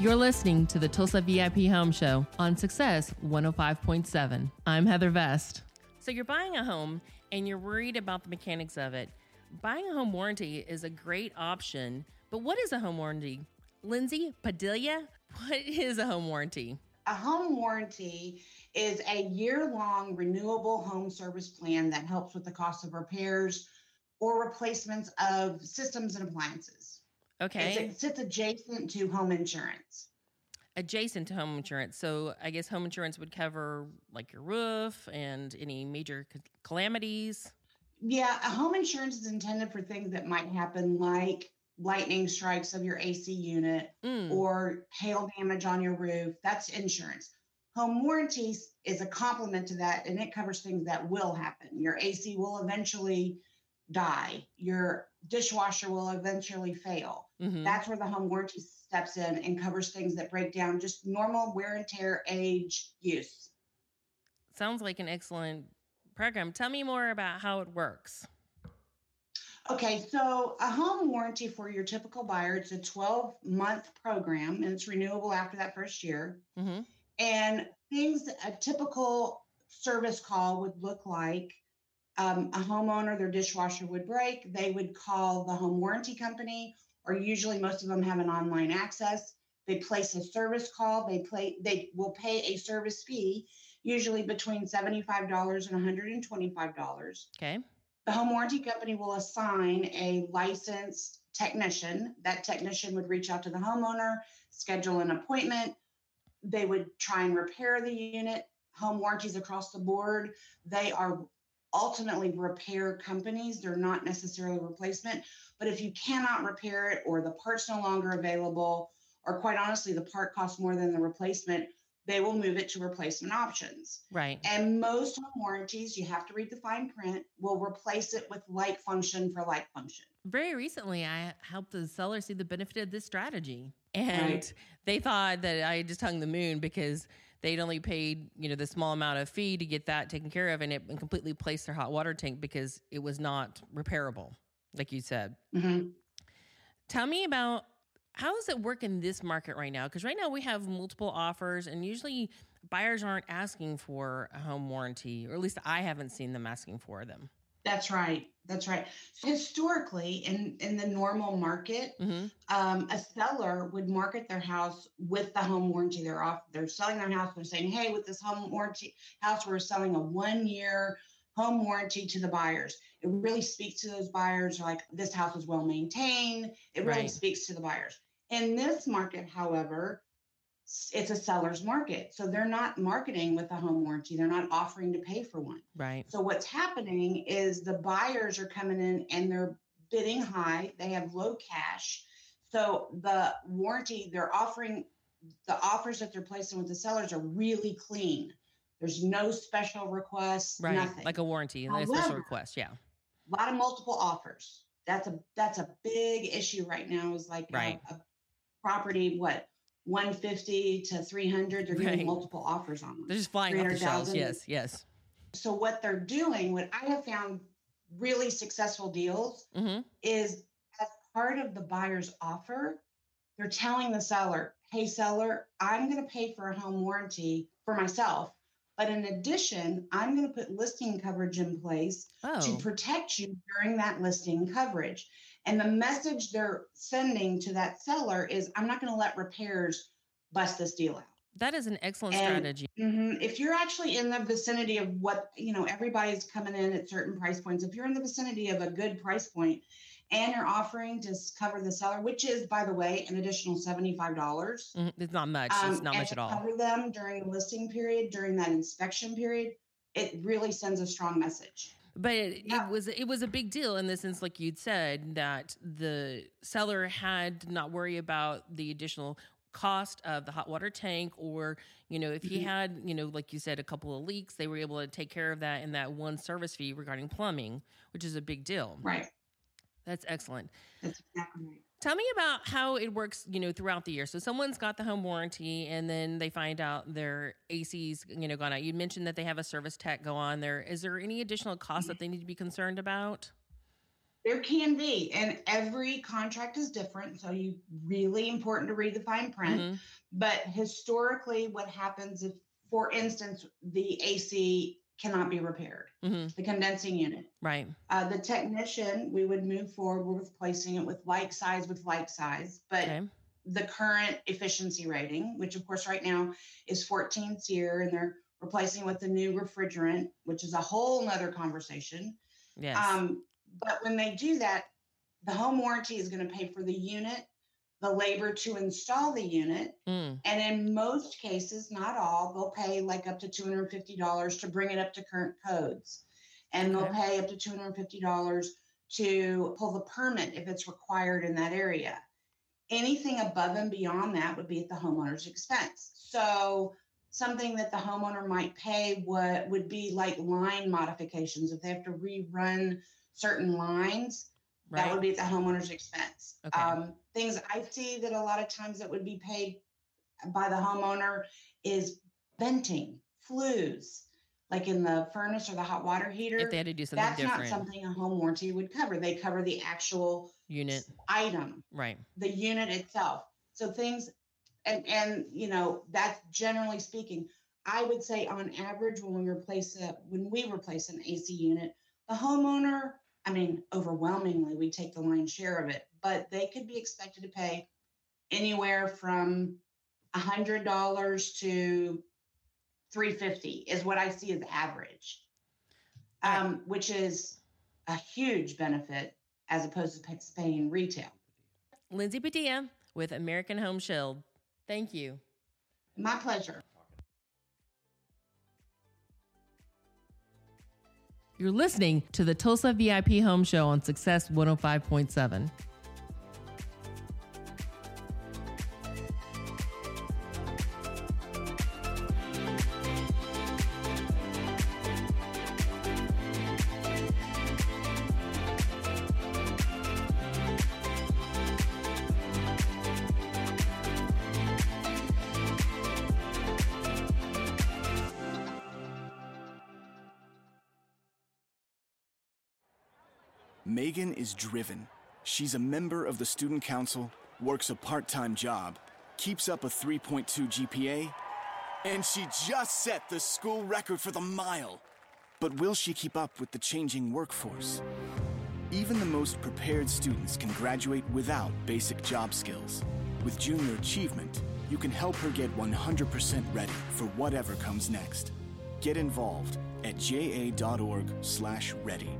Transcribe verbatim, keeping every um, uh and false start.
You're listening to the Tulsa V I P Home Show on Success one oh five point seven. I'm Heather Vest. So you're buying a home and you're worried about the mechanics of it. Buying a home warranty is a great option, but what is a home warranty? Lindsay Padilla, what is a home warranty? A home warranty is a year-long renewable home service plan that helps with the cost of repairs or replacements of systems and appliances. Okay. It sits adjacent to home insurance. Adjacent to home insurance. So I guess home insurance would cover like your roof and any major calamities. Yeah, a home insurance is intended for things that might happen like lightning strikes of your A C unit mm. or hail damage on your roof. That's insurance. Home warranties is a complement to that, and it covers things that will happen. Your A C will eventually die. Your dishwasher will eventually fail. Mm-hmm. That's where the home warranty steps in and covers things that break down, just normal wear and tear, age, use. Sounds like an excellent program. Tell me more about how it works. Okay, so a home warranty for your typical buyer, it's a twelve-month program, and it's renewable after that first year. Mm-hmm. And things, a typical service call would look like um, a homeowner, their dishwasher would break. They would call the home warranty company, or usually most of them have an online access. They place a service call. They play. They will pay a service fee, usually between seventy-five dollars and one hundred twenty-five dollars. Okay. The home warranty company will assign a licensed technician. That technician would reach out to the homeowner, schedule an appointment. They would try and repair the unit. Home warranties across the board, they are ultimately repair companies. They're not necessarily replacement. But if you cannot repair it, or the part's no longer available, or quite honestly, the part costs more than the replacement, they will move it to replacement options. Right. And most home warranties, you have to read the fine print, will replace it with like function for like function. Very recently, I helped the seller see the benefit of this strategy. And right. They thought that I just hung the moon because they'd only paid, you know, the small amount of fee to get that taken care of. And it completely placed their hot water tank because it was not repairable, like you said. Mm-hmm. Tell me about, how does it work in this market right now? Because right now we have multiple offers, and usually buyers aren't asking for a home warranty, or at least I haven't seen them asking for them. That's right. That's right. Historically, in, in the normal market, mm-hmm. um, a seller would market their house with the home warranty. They're off. They're selling their house. They're saying, hey, with this home warranty house, we're selling a one-year home warranty to the buyers. It really speaks to those buyers. Like, this house is well-maintained. It really right. speaks to the buyers. In this market, however, it's a seller's market. So they're not marketing with a home warranty. They're not offering to pay for one. Right. So what's happening is the buyers are coming in and they're bidding high. They have low cash. So the warranty they're offering, the offers that they're placing with the sellers are really clean. There's no special requests, right. nothing. Like a warranty, however, like a special request, yeah. A lot of multiple offers. That's a that's a big issue right now, is like right. a, a property, what, one fifty to three hundred, they're giving right. multiple offers on them. They're just flying off the shelves, yes, yes. So what they're doing, what I have found really successful deals mm-hmm. is, as part of the buyer's offer, they're telling the seller, hey, seller, I'm going to pay for a home warranty for myself. But in addition, I'm going to put listing coverage in place oh. to protect you during that listing coverage. And the message they're sending to that seller is, I'm not going to let repairs bust this deal out. That is an excellent and, strategy. Mm-hmm, if you're actually in the vicinity of what, you know, everybody's coming in at certain price points. If you're in the vicinity of a good price point and you're offering to cover the seller, which is, by the way, an additional seventy-five dollars. Mm-hmm. It's not much. Um, it's not much at all. Cover them during the listing period, during that inspection period. It really sends a strong message. But it, yeah. it was it was a big deal in the sense, like you'd said, that the seller had to not worry about the additional cost of the hot water tank, or, you know, if he mm-hmm. had, you know, like you said, a couple of leaks, they were able to take care of that in that one service fee regarding plumbing, which is a big deal. Right. That's excellent. That's exactly right. Tell me about how it works, you know, throughout the year. So someone's got the home warranty, and then they find out their A C's, you know, gone out. You mentioned that they have a service tech go on there. Is there any additional cost that they need to be concerned about? There can be, and every contract is different, so you really important to read the fine print. Mm-hmm. But historically, what happens if, for instance, the A C cannot be repaired, mm-hmm. the condensing unit. Right. Uh, the technician, we would move forward with replacing it with like size with like size, but okay. the current efficiency rating, which of course right now is fourteen SEER, and they're replacing with the new refrigerant, which is a whole nother conversation. Yes. Um, but when they do that, the home warranty is going to pay for the unit, the labor to install the unit. Mm. And in most cases, not all, they'll pay like up to two hundred fifty dollars to bring it up to current codes. And okay. they'll pay up to two hundred fifty dollars to pull the permit if it's required in that area. Anything above and beyond that would be at the homeowner's expense. So something that the homeowner might pay would, would be like line modifications. If they have to rerun certain lines, right. that would be at the homeowner's expense. Okay. Um, things I see that a lot of times that would be paid by the homeowner is venting, flues, like in the furnace or the hot water heater. If they had to do something that's different. That's not something a home warranty would cover. They cover the actual unit item, right? The unit itself. So things, and, and you know, that's generally speaking. I would say on average, when we replace a, when we replace an A C unit, the homeowner, I mean, overwhelmingly, we take the lion's share of it, but they could be expected to pay anywhere from one hundred dollars to three hundred fifty dollars is what I see as average, um, which is a huge benefit as opposed to paying retail. Lindsay Padilla with American Home Shield. Thank you. My pleasure. You're listening to the Tulsa V I P Home Show on Success one oh five point seven. Megan is driven. She's a member of the student council, works a part-time job, keeps up a three point two G P A, and she just set the school record for the mile. But will she keep up with the changing workforce? Even the most prepared students can graduate without basic job skills. With Junior Achievement, you can help her get one hundred percent ready for whatever comes next. Get involved at j a dot org slash ready.